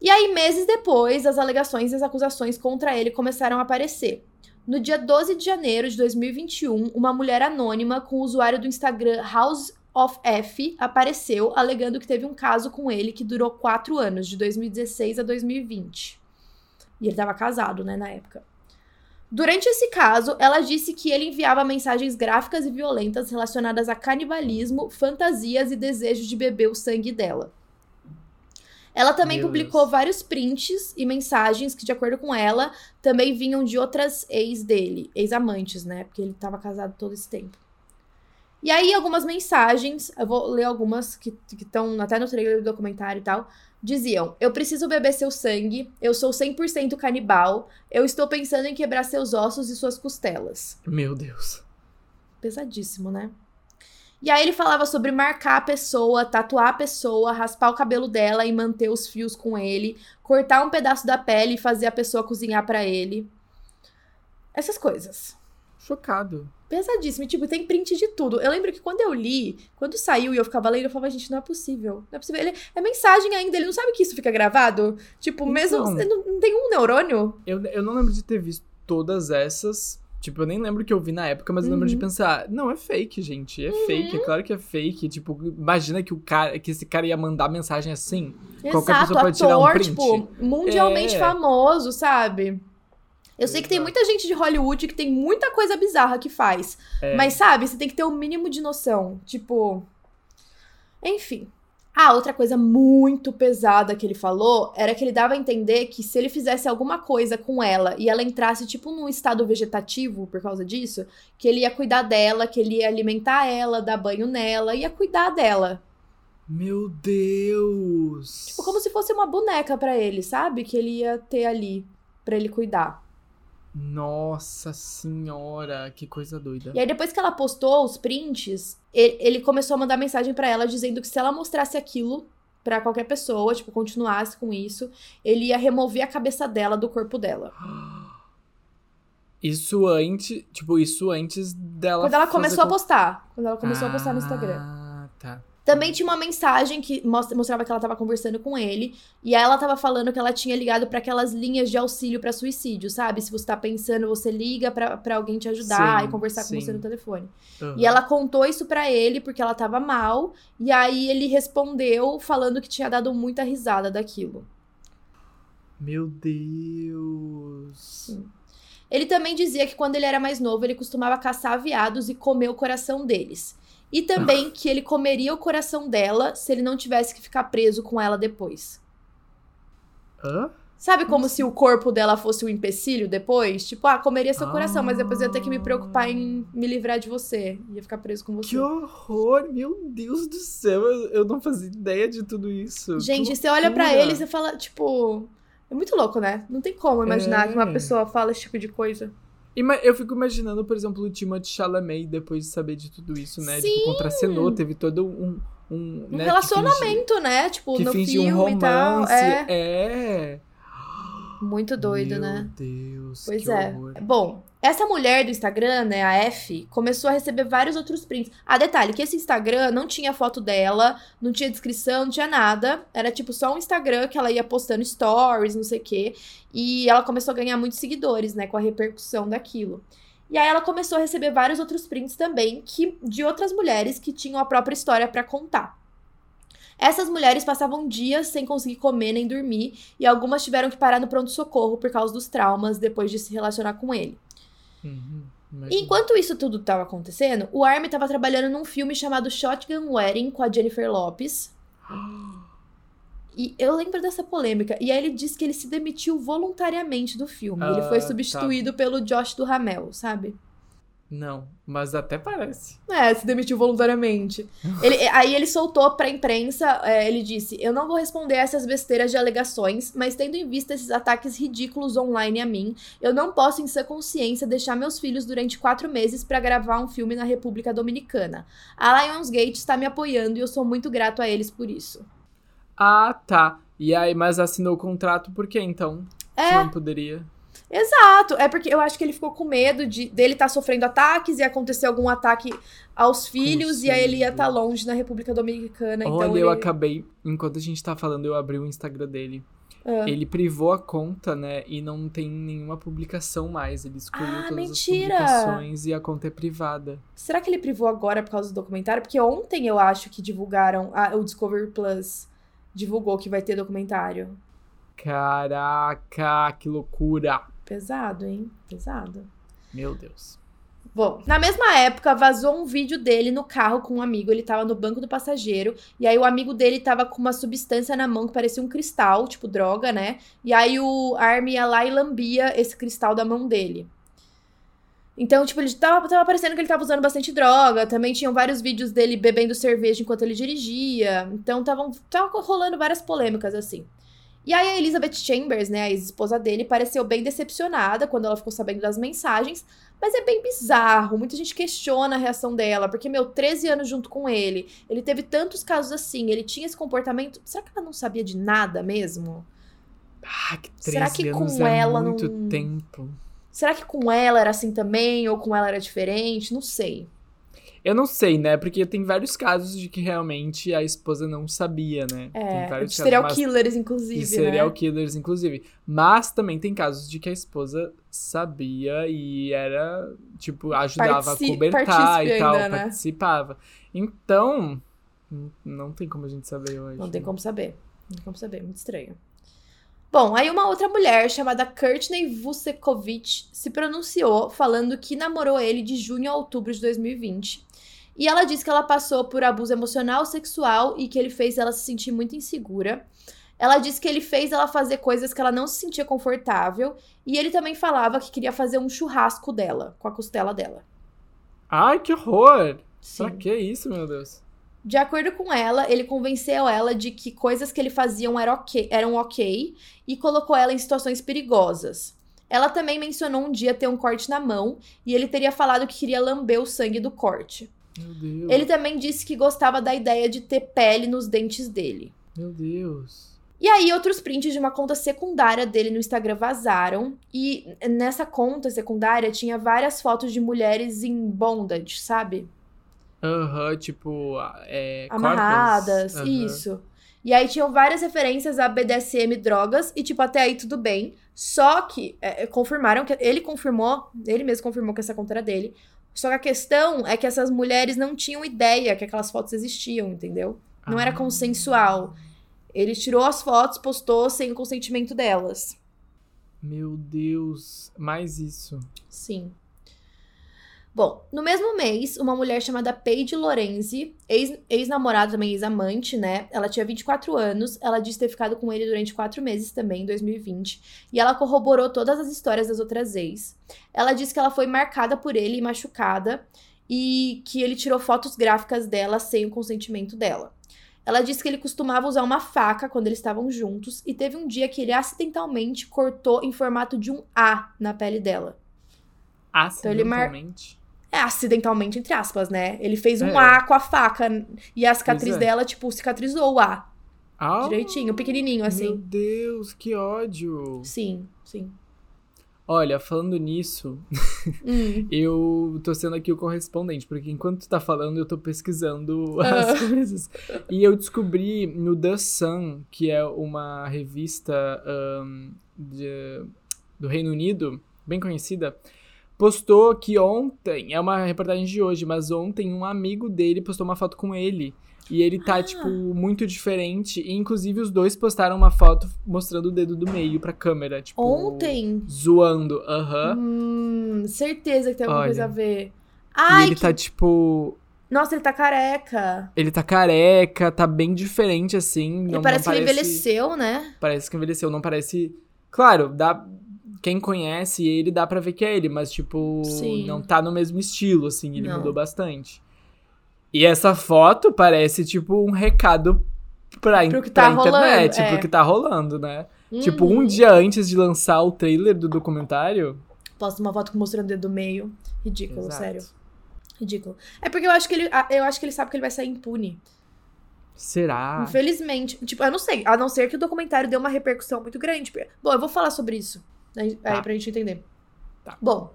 E aí, meses depois, as alegações e as acusações contra ele começaram a aparecer. No dia 12 de janeiro de 2021, uma mulher anônima com o usuário do Instagram House of F apareceu alegando que teve um caso com ele que durou 4 anos, de 2016 a 2020. E ele estava casado, né, na época. Durante esse caso, ela disse que ele enviava mensagens gráficas e violentas relacionadas a canibalismo, fantasias e desejo de beber o sangue dela. Ela também publicou vários prints e mensagens que, de acordo com ela, também vinham de outras ex dele, ex-amantes, né? Porque ele estava casado todo esse tempo. E aí, algumas mensagens, eu vou ler algumas que estão até no trailer do documentário e tal, diziam, eu preciso beber seu sangue, eu sou 100% canibal, eu estou pensando em quebrar seus ossos e suas costelas. Meu Deus. Pesadíssimo, né? E aí ele falava sobre marcar a pessoa, tatuar a pessoa, raspar o cabelo dela e manter os fios com ele, cortar um pedaço da pele e fazer a pessoa cozinhar pra ele. Essas coisas. Chocado. Pesadíssimo. E, tipo, tem print de tudo. Eu lembro que quando eu li, quando saiu e eu ficava lendo, eu falava, gente, não é possível. Não é possível. Ele, é mensagem ainda, ele não sabe que isso fica gravado? Tipo, então, mesmo... Não tem um neurônio? Eu não lembro de ter visto todas essas. Tipo, eu nem lembro o que eu vi na época, mas eu lembro de pensar, não, é fake, gente. É fake, é claro que é fake. Tipo, imagina que esse cara ia mandar mensagem assim. Exato, qualquer pessoa pode tirar um print. Tipo, mundialmente famoso, sabe? Eu sei que tem muita gente de Hollywood que tem muita coisa bizarra que faz. Mas, sabe, você tem que ter o mínimo de noção. Tipo... Enfim. Outra coisa muito pesada que ele falou era que ele dava a entender que se ele fizesse alguma coisa com ela e ela entrasse, tipo, num estado vegetativo por causa disso, que ele ia cuidar dela, que ele ia alimentar ela, dar banho nela, ia cuidar dela. Meu Deus! Tipo, como se fosse uma boneca pra ele, sabe? Que ele ia ter ali pra ele cuidar. Nossa senhora, que coisa doida. E aí depois que ela postou os prints, ele começou a mandar mensagem pra ela dizendo que se ela mostrasse aquilo pra qualquer pessoa, tipo, continuasse com isso, ele ia remover a cabeça dela do corpo dela. Isso antes dela... Quando ela começou a postar no Instagram. Ah, tá. Também tinha uma mensagem que mostrava que ela estava conversando com ele. E aí ela estava falando que ela tinha ligado para aquelas linhas de auxílio para suicídio, sabe? Se você tá pensando, você liga para alguém te ajudar, sim, e conversar, sim, com você no telefone. Uhum. E ela contou isso para ele porque ela estava mal. E aí ele respondeu falando que tinha dado muita risada daquilo. Meu Deus... Sim. Ele também dizia que quando ele era mais novo, ele costumava caçar veados e comer o coração deles. E também que ele comeria o coração dela se ele não tivesse que ficar preso com ela depois. Hã? Sabe, como se o corpo dela fosse um empecilho depois? Tipo, ah, comeria seu coração, mas depois eu ia ter que me preocupar em me livrar de você. Ia ficar preso com você. Que horror! Meu Deus do céu! Eu não fazia ideia de tudo isso. Gente, você olha pra ele e você fala, tipo... É muito louco, né? Não tem como imaginar que uma pessoa fala esse tipo de coisa. Eu fico imaginando, por exemplo, o Timothée Chalamet depois de saber de tudo isso, né? Sim. Tipo, contracenou, teve todo um né, relacionamento, finge, né? Tipo, que no filme um romance, e tal. É. Muito doido, meu, né? Meu Deus, pois que horror. Bom, essa mulher do Instagram, né, a F, começou a receber vários outros prints. Ah, detalhe, que esse Instagram não tinha foto dela, não tinha descrição, não tinha nada. Era tipo só um Instagram que ela ia postando stories, não sei o quê. E ela começou a ganhar muitos seguidores, né, com a repercussão daquilo. E aí ela começou a receber vários outros prints também, de outras mulheres que tinham a própria história pra contar. Essas mulheres passavam dias sem conseguir comer nem dormir, e algumas tiveram que parar no pronto-socorro por causa dos traumas depois de se relacionar com ele. Uhum, enquanto isso tudo estava acontecendo, o Armie estava trabalhando num filme chamado Shotgun Wedding com a Jennifer Lopez. E eu lembro dessa polêmica. E aí ele disse que ele se demitiu voluntariamente do filme. Ele foi substituído pelo Josh Duhamel, sabe? Não, mas até parece. É, se demitiu voluntariamente. Aí ele soltou pra imprensa, ele disse, eu não vou responder a essas besteiras de alegações, mas tendo em vista esses ataques ridículos online a mim, eu não posso em sã consciência deixar meus filhos durante 4 meses pra gravar um filme na República Dominicana. A Lionsgate está me apoiando e eu sou muito grato a eles por isso. Ah, tá. E aí, mas assinou o contrato por quê, então? Não poderia... Exato, é porque eu acho que ele ficou com medo dele estar sofrendo ataques e acontecer algum ataque aos filhos, e aí ele ia estar longe na República Dominicana. Olha, então eu acabei, enquanto a gente tá falando, eu abri o Instagram dele. Ele privou a conta, né, e não tem nenhuma publicação mais. Ele excluiu todas as publicações e a conta é privada. Será que ele privou agora por causa do documentário? Porque ontem eu acho que divulgaram, o Discovery Plus divulgou que vai ter documentário. Caraca, que loucura! Pesado, hein? Pesado. Meu Deus. Bom, na mesma época, vazou um vídeo dele no carro com um amigo. Ele tava no banco do passageiro. E aí, o amigo dele tava com uma substância na mão que parecia um cristal, tipo droga, né? E aí, o Armie ia lá e lambia esse cristal da mão dele. Então, tipo, ele tava parecendo que ele tava usando bastante droga. Também tinham vários vídeos dele bebendo cerveja enquanto ele dirigia. Então, tava rolando várias polêmicas, assim. E aí a Elizabeth Chambers, né, a ex-esposa dele, pareceu bem decepcionada quando ela ficou sabendo das mensagens, mas é bem bizarro, muita gente questiona a reação dela, porque, meu, 13 anos junto com ele teve tantos casos assim, ele tinha esse comportamento, será que ela não sabia de nada mesmo? Ah, que 13 será que anos com é ela muito não... tempo. Será que com ela era assim também, ou com ela era diferente? Não sei. Eu não sei, né? Porque tem vários casos de que realmente a esposa não sabia, né? É, de serial killers, inclusive, né? De serial killers, inclusive. Mas também tem casos de que a esposa sabia e era, tipo, ajudava a cobertar e tal, ainda, né? Participava. Então, não tem como a gente saber hoje. Não tem como saber. Não tem como saber, muito estranho. Bom, aí uma outra mulher chamada Courtney Vucekovic se pronunciou falando que namorou ele de junho a outubro de 2020. E ela disse que ela passou por abuso emocional, sexual e que ele fez ela se sentir muito insegura. Ela disse que ele fez ela fazer coisas que ela não se sentia confortável. E ele também falava que queria fazer um churrasco dela, com a costela dela. Ai, que horror! Sim. Pra que isso, meu Deus? De acordo com ela, ele convenceu ela de que coisas que ele fazia eram ok e colocou ela em situações perigosas. Ela também mencionou um dia ter um corte na mão e ele teria falado que queria lamber o sangue do corte. Meu Deus. Ele também disse que gostava da ideia de ter pele nos dentes dele. Meu Deus. E aí, outros prints de uma conta secundária dele no Instagram vazaram. E nessa conta secundária tinha várias fotos de mulheres em bondage, sabe? Aham, tipo... amarradas, corpus. Isso. E aí tinham várias referências a BDSM e drogas, e tipo, até aí tudo bem. Só que confirmaram, que ele mesmo confirmou que essa conta era dele. Só que a questão é que essas mulheres não tinham ideia que aquelas fotos existiam, entendeu? Não era consensual. Ele tirou as fotos, postou sem o consentimento delas. Meu Deus, mais isso. Sim. Bom, no mesmo mês, uma mulher chamada Paige Lorenzi, ex-namorada também, ex-amante, né? Ela tinha 24 anos, ela disse ter ficado com ele durante 4 meses também, em 2020. E ela corroborou todas as histórias das outras ex. Ela disse que ela foi marcada por ele e machucada, e que ele tirou fotos gráficas dela sem o consentimento dela. Ela disse que ele costumava usar uma faca quando eles estavam juntos, e teve um dia que ele acidentalmente cortou em formato de um A na pele dela. Acidentalmente? Então, acidentalmente, entre aspas, né? Ele fez um A com a faca. E a cicatriz dela, tipo, cicatrizou o A. Direitinho, pequenininho, assim. Meu Deus, que ódio. Sim, sim. Olha, falando nisso, eu tô sendo aqui o correspondente, porque enquanto tu tá falando, eu tô pesquisando as coisas. E eu descobri no The Sun, que é uma revista do Reino Unido, bem conhecida, postou que ontem, é uma reportagem de hoje, mas ontem um amigo dele postou uma foto com ele. E ele tá, tipo, muito diferente. E, inclusive, os dois postaram uma foto mostrando o dedo do meio pra câmera, tipo... Ontem? Zoando, certeza que tem alguma coisa a ver. Ai, e ele tá, tipo... Nossa, ele tá careca. Ele tá careca, tá bem diferente, assim. Não, parece que ele envelheceu, né? Parece que envelheceu, não parece... Claro, dá... Quem conhece ele, dá pra ver que é ele. Mas, tipo, não tá no mesmo estilo, assim. Ele mudou bastante. E essa foto parece, tipo, um recado pra internet. Rolando, pro que tá rolando, né? Tipo, um dia antes de lançar o trailer do documentário... Posta uma foto mostrando o dedo do meio. Ridículo, sério. Ridículo. É porque eu acho que ele sabe que ele vai sair impune. Será? Infelizmente. Tipo, eu não sei. A não ser que o documentário dê uma repercussão muito grande. Bom, eu vou falar sobre isso. Aí pra gente entender. Tá. Bom,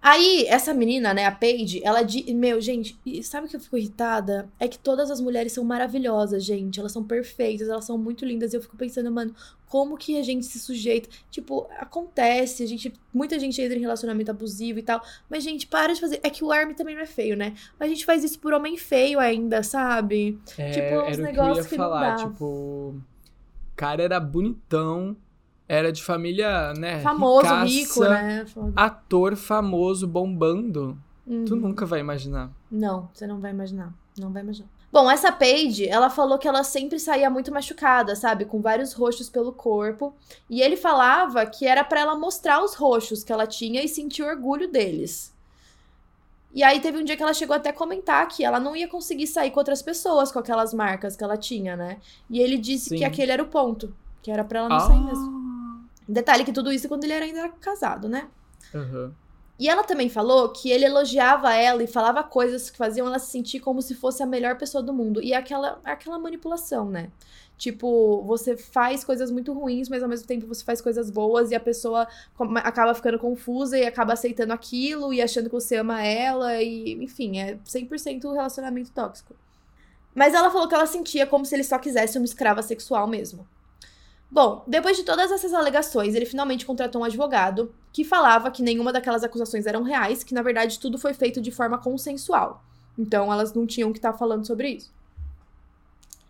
aí essa menina, né, a Paige, ela diz... Meu, gente, sabe o que eu fico irritada? É que todas as mulheres são maravilhosas, gente. Elas são perfeitas, elas são muito lindas. E eu fico pensando, mano, como que a gente se sujeita? Tipo, acontece, muita gente entra em relacionamento abusivo e tal. Mas, gente, para de fazer... É que o Armie também não é feio, né? Mas a gente faz isso por homem feio ainda, sabe? Tipo, uns negócios que não dá. Tipo, o cara era bonitão. Era de família, né? Famoso, ricaça, rico, né? Ator famoso, bombando. Tu nunca vai imaginar. Não, você não vai imaginar. Não vai imaginar. Bom, essa Paige, ela falou que ela sempre saía muito machucada, sabe? Com vários roxos pelo corpo. E ele falava que era pra ela mostrar os roxos que ela tinha e sentir orgulho deles. E aí teve um dia que ela chegou até a comentar que ela não ia conseguir sair com outras pessoas com aquelas marcas que ela tinha, né? E ele disse que aquele era o ponto. Que era pra ela não sair mesmo. Detalhe que tudo isso quando ele ainda era casado, né? Uhum. E ela também falou que ele elogiava ela e falava coisas que faziam ela se sentir como se fosse a melhor pessoa do mundo. E aquela manipulação, né? Tipo, você faz coisas muito ruins, mas ao mesmo tempo você faz coisas boas e a pessoa acaba ficando confusa e acaba aceitando aquilo e achando que você ama ela e, enfim, é 100% relacionamento tóxico. Mas ela falou que ela sentia como se ele só quisesse uma escrava sexual mesmo. Bom, depois de todas essas alegações, ele finalmente contratou um advogado que falava que nenhuma daquelas acusações eram reais, que na verdade tudo foi feito de forma consensual. Então elas não tinham que estar falando sobre isso.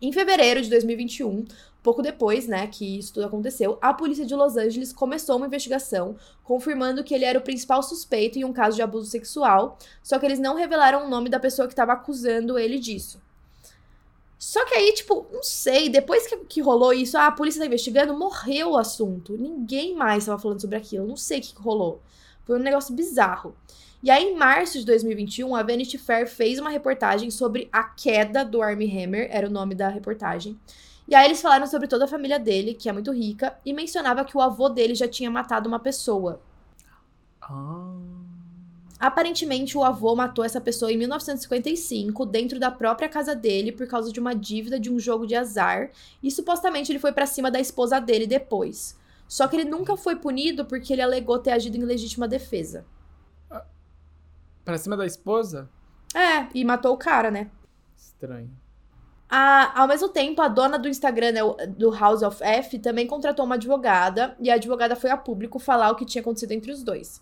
Em fevereiro de 2021, pouco depois, né, que isso tudo aconteceu, a polícia de Los Angeles começou uma investigação confirmando que ele era o principal suspeito em um caso de abuso sexual, só que eles não revelaram o nome da pessoa que estava acusando ele disso. Só que aí, tipo, não sei, depois que rolou isso, a polícia tá investigando, morreu o assunto. Ninguém mais tava falando sobre aquilo, não sei o que rolou. Foi um negócio bizarro. E aí, em março de 2021, a Vanity Fair fez uma reportagem sobre a queda do Armie Hammer, era o nome da reportagem. E aí eles falaram sobre toda a família dele, que é muito rica, e mencionava que o avô dele já tinha matado uma pessoa. Aparentemente, o avô matou essa pessoa em 1955, dentro da própria casa dele, por causa de uma dívida de um jogo de azar, e supostamente ele foi pra cima da esposa dele depois. Só que ele nunca foi punido porque ele alegou ter agido em legítima defesa. Pra cima da esposa? É, e matou o cara, né? Estranho. Ao mesmo tempo, a dona do Instagram, né, do House of F, também contratou uma advogada, e a advogada foi a público falar o que tinha acontecido entre os dois.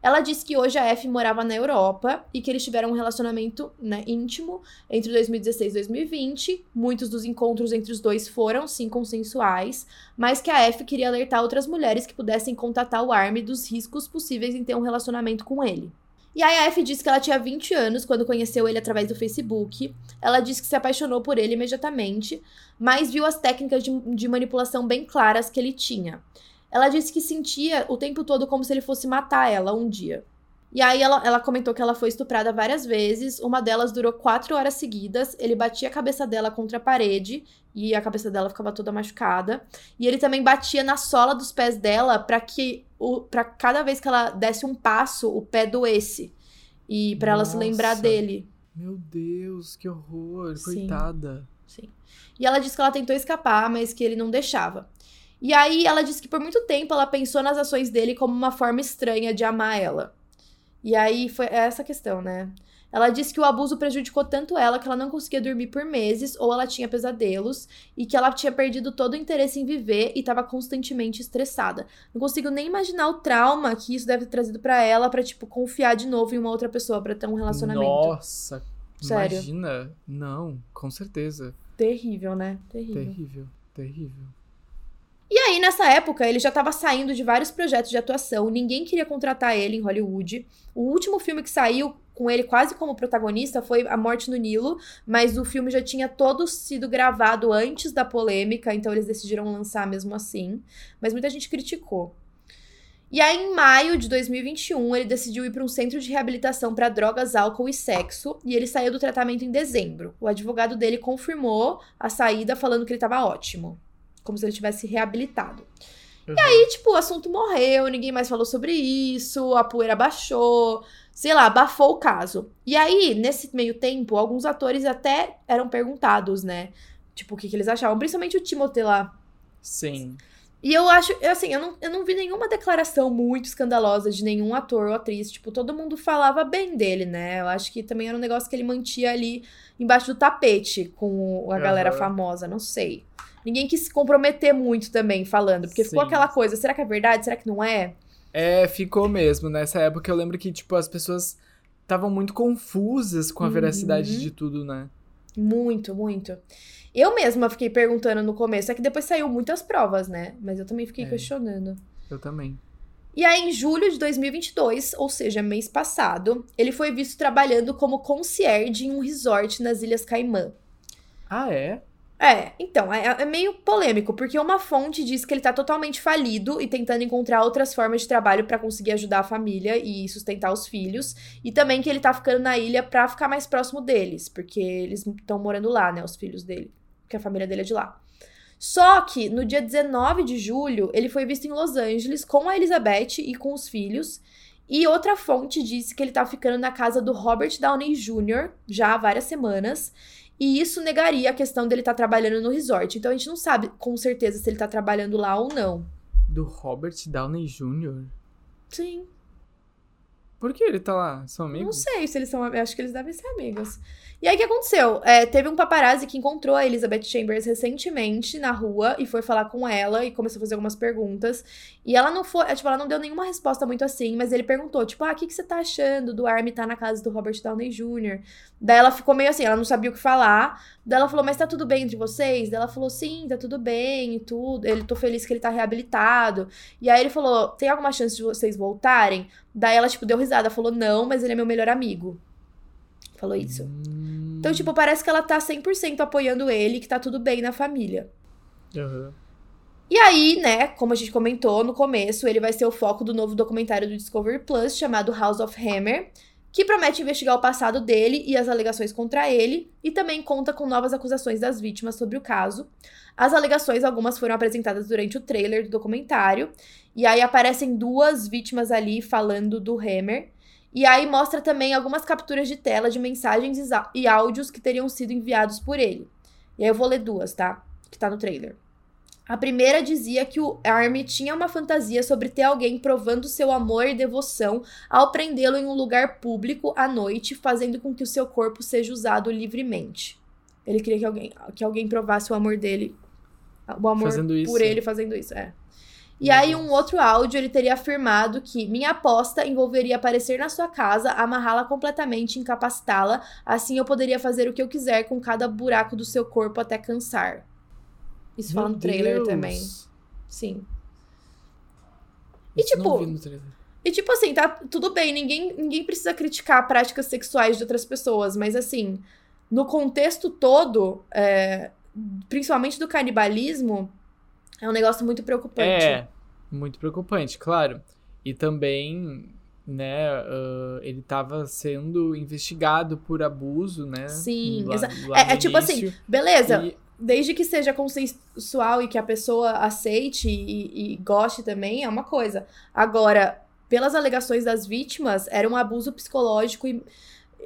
Ela disse que hoje a F morava na Europa e que eles tiveram um relacionamento, né, íntimo entre 2016 e 2020. Muitos dos encontros entre os dois foram, sim, consensuais, mas que a F queria alertar outras mulheres que pudessem contatar o Armie dos riscos possíveis em ter um relacionamento com ele. E aí a F disse que ela tinha 20 anos quando conheceu ele através do Facebook. Ela disse que se apaixonou por ele imediatamente, mas viu as técnicas de manipulação bem claras que ele tinha. Ela disse que sentia o tempo todo como se ele fosse matar ela um dia. E aí ela comentou que ela foi estuprada várias vezes, uma delas durou 4 horas seguidas, ele batia a cabeça dela contra a parede, e a cabeça dela ficava toda machucada, e ele também batia na sola dos pés dela pra cada vez que ela desse um passo, o pé doesse, e pra ela se lembrar dele. Meu Deus, que horror, sim, coitada. Sim. E ela disse que ela tentou escapar, mas que ele não deixava. E aí ela disse que por muito tempo ela pensou nas ações dele como uma forma estranha de amar ela. E aí foi essa questão, né? Ela disse que o abuso prejudicou tanto ela que ela não conseguia dormir por meses, ou ela tinha pesadelos, e que ela tinha perdido todo o interesse em viver e estava constantemente estressada. Não consigo nem imaginar o trauma que isso deve ter trazido pra ela, pra, tipo, confiar de novo em uma outra pessoa pra ter um relacionamento. Nossa, sério. Imagina. Não, com certeza. Terrível, né? Terrível. Terrível, terrível. E aí, nessa época, ele já estava saindo de vários projetos de atuação, ninguém queria contratar ele em Hollywood. O último filme que saiu com ele quase como protagonista foi A Morte no Nilo, mas o filme já tinha todo sido gravado antes da polêmica, então eles decidiram lançar mesmo assim, mas muita gente criticou. E aí, em maio de 2021, ele decidiu ir para um centro de reabilitação para drogas, álcool e sexo, e ele saiu do tratamento em dezembro. O advogado dele confirmou a saída, falando que ele estava ótimo, como se ele tivesse reabilitado. Uhum. E aí, tipo, o assunto morreu, ninguém mais falou sobre isso, a poeira baixou, sei lá, abafou o caso. E aí, nesse meio tempo, alguns atores até eram perguntados, né? Tipo, o que eles achavam, principalmente o Timothée lá. Sim. E eu acho, assim, eu não vi nenhuma declaração muito escandalosa de nenhum ator ou atriz. Tipo, todo mundo falava bem dele, né? Eu acho que também era um negócio que ele mantia ali embaixo do tapete com a galera famosa, não sei. Ninguém quis se comprometer muito também falando, porque sim, ficou aquela coisa, será que é verdade, será que não é? É, ficou mesmo, nessa época eu lembro que, tipo, as pessoas estavam muito confusas com a veracidade de tudo, né? Muito, muito. Eu mesma fiquei perguntando no começo, é que depois saiu muitas provas, né? Mas eu também fiquei questionando. Eu também. E aí, em julho de 2022, ou seja, mês passado, ele foi visto trabalhando como concierge em um resort nas Ilhas Caimã. Ah, é? É, então, é meio polêmico, porque uma fonte diz que ele tá totalmente falido e tentando encontrar outras formas de trabalho pra conseguir ajudar a família e sustentar os filhos, e também que ele tá ficando na ilha pra ficar mais próximo deles, porque eles estão morando lá, né, os filhos dele, porque a família dele é de lá. Só que, no dia 19 de julho, ele foi visto em Los Angeles com a Elizabeth e com os filhos, e outra fonte disse que ele tá ficando na casa do Robert Downey Jr. já há várias semanas, e isso negaria a questão dele estar trabalhando no resort. Então, a gente não sabe com certeza se ele tá trabalhando lá ou não. Do Robert Downey Jr.? Sim. Por que ele tá lá? São amigos? Não sei se eles são amigos. Acho que eles devem ser amigos. E aí, o que aconteceu? Teve um paparazzi que encontrou a Elizabeth Chambers recentemente na rua e foi falar com ela e começou a fazer algumas perguntas. E ela não foi... Tipo, ela não deu nenhuma resposta muito assim, mas ele perguntou, tipo, o que você tá achando do Armie tá na casa do Robert Downey Jr.? Daí ela ficou meio assim, ela não sabia o que falar. Daí ela falou, mas tá tudo bem entre vocês? Daí ela falou, sim, tá tudo bem e tudo. Tô feliz que ele tá reabilitado. E aí ele falou, tem alguma chance de vocês voltarem? Daí ela, tipo, deu risada, falou, não, mas ele é meu melhor amigo. Falou isso. Então, tipo, parece que ela tá 100% apoiando ele, que tá tudo bem na família. Uhum. E aí, né, como a gente comentou no começo, ele vai ser o foco do novo documentário do Discovery Plus, chamado House of Hammer, que promete investigar o passado dele e as alegações contra ele, e também conta com novas acusações das vítimas sobre o caso. As alegações, algumas foram apresentadas durante o trailer do documentário, e aí aparecem 2 vítimas ali falando do Hammer, e aí mostra também algumas capturas de tela de mensagens e áudios que teriam sido enviados por ele. E aí eu vou ler 2, tá? Que tá no trailer. A primeira dizia que o Armie tinha uma fantasia sobre ter alguém provando seu amor e devoção ao prendê-lo em um lugar público à noite, fazendo com que o seu corpo seja usado livremente. Ele queria que alguém provasse o amor dele, o amor por ele fazendo isso, é. E aí, um outro áudio, ele teria afirmado que minha aposta envolveria aparecer na sua casa, amarrá-la completamente, incapacitá-la, assim eu poderia fazer o que eu quiser com cada buraco do seu corpo até cansar. Isso fala no trailer também. Sim. E tipo assim, tá tudo bem, ninguém precisa criticar práticas sexuais de outras pessoas, mas assim, no contexto todo, principalmente do canibalismo, é um negócio muito preocupante. É, muito preocupante, claro. E também, né, ele tava sendo investigado por abuso, né? Sim, é tipo assim, beleza, desde que seja consensual e que a pessoa aceite e goste também, é uma coisa. Agora, pelas alegações das vítimas, era um abuso psicológico e,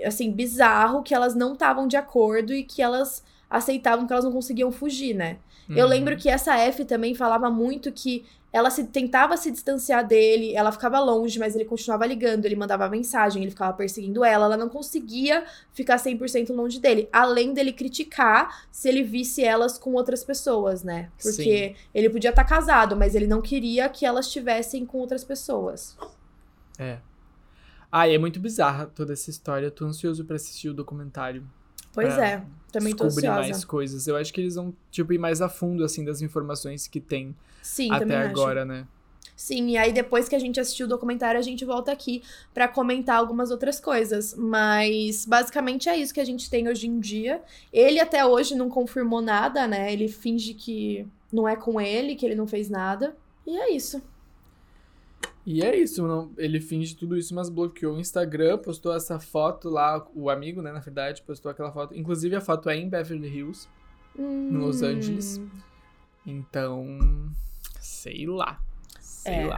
assim, bizarro, que elas não estavam de acordo e que elas aceitavam que elas não conseguiam fugir, né? Uhum. Eu lembro que essa F também falava muito que ela tentava se distanciar dele, ela ficava longe, mas ele continuava ligando, ele mandava mensagem, ele ficava perseguindo ela, ela não conseguia ficar 100% longe dele, além dele criticar se ele visse elas com outras pessoas, né? Porque ele podia estar casado, mas ele não queria que elas estivessem com outras pessoas. É. Ah, e é muito bizarra toda essa história, eu tô ansioso pra assistir o documentário. Pois é, também tô ansiosa. Descobrir mais coisas. Eu acho que eles vão, tipo, ir mais a fundo, assim, das informações que tem até agora, né? Sim, e aí depois que a gente assistiu o documentário, a gente volta aqui pra comentar algumas outras coisas. Mas, basicamente, é isso que a gente tem hoje em dia. Ele até hoje não confirmou nada, né? Ele finge que não é com ele, que ele não fez nada. E é isso. E é isso, ele finge tudo isso, mas bloqueou o Instagram, postou essa foto lá, o amigo, né, na verdade, postou aquela foto. Inclusive, a foto é em Beverly Hills, em Los Angeles. Então, sei lá. É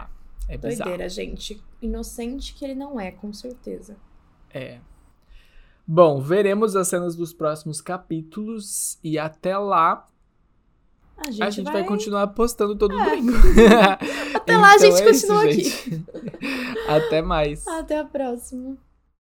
bizarro. Doideira, gente. Inocente que ele não é, com certeza. É. Bom, veremos as cenas dos próximos capítulos e até lá... A gente vai continuar postando todo domingo. Até então lá a gente continua aqui. Gente. Até mais. Até a próxima.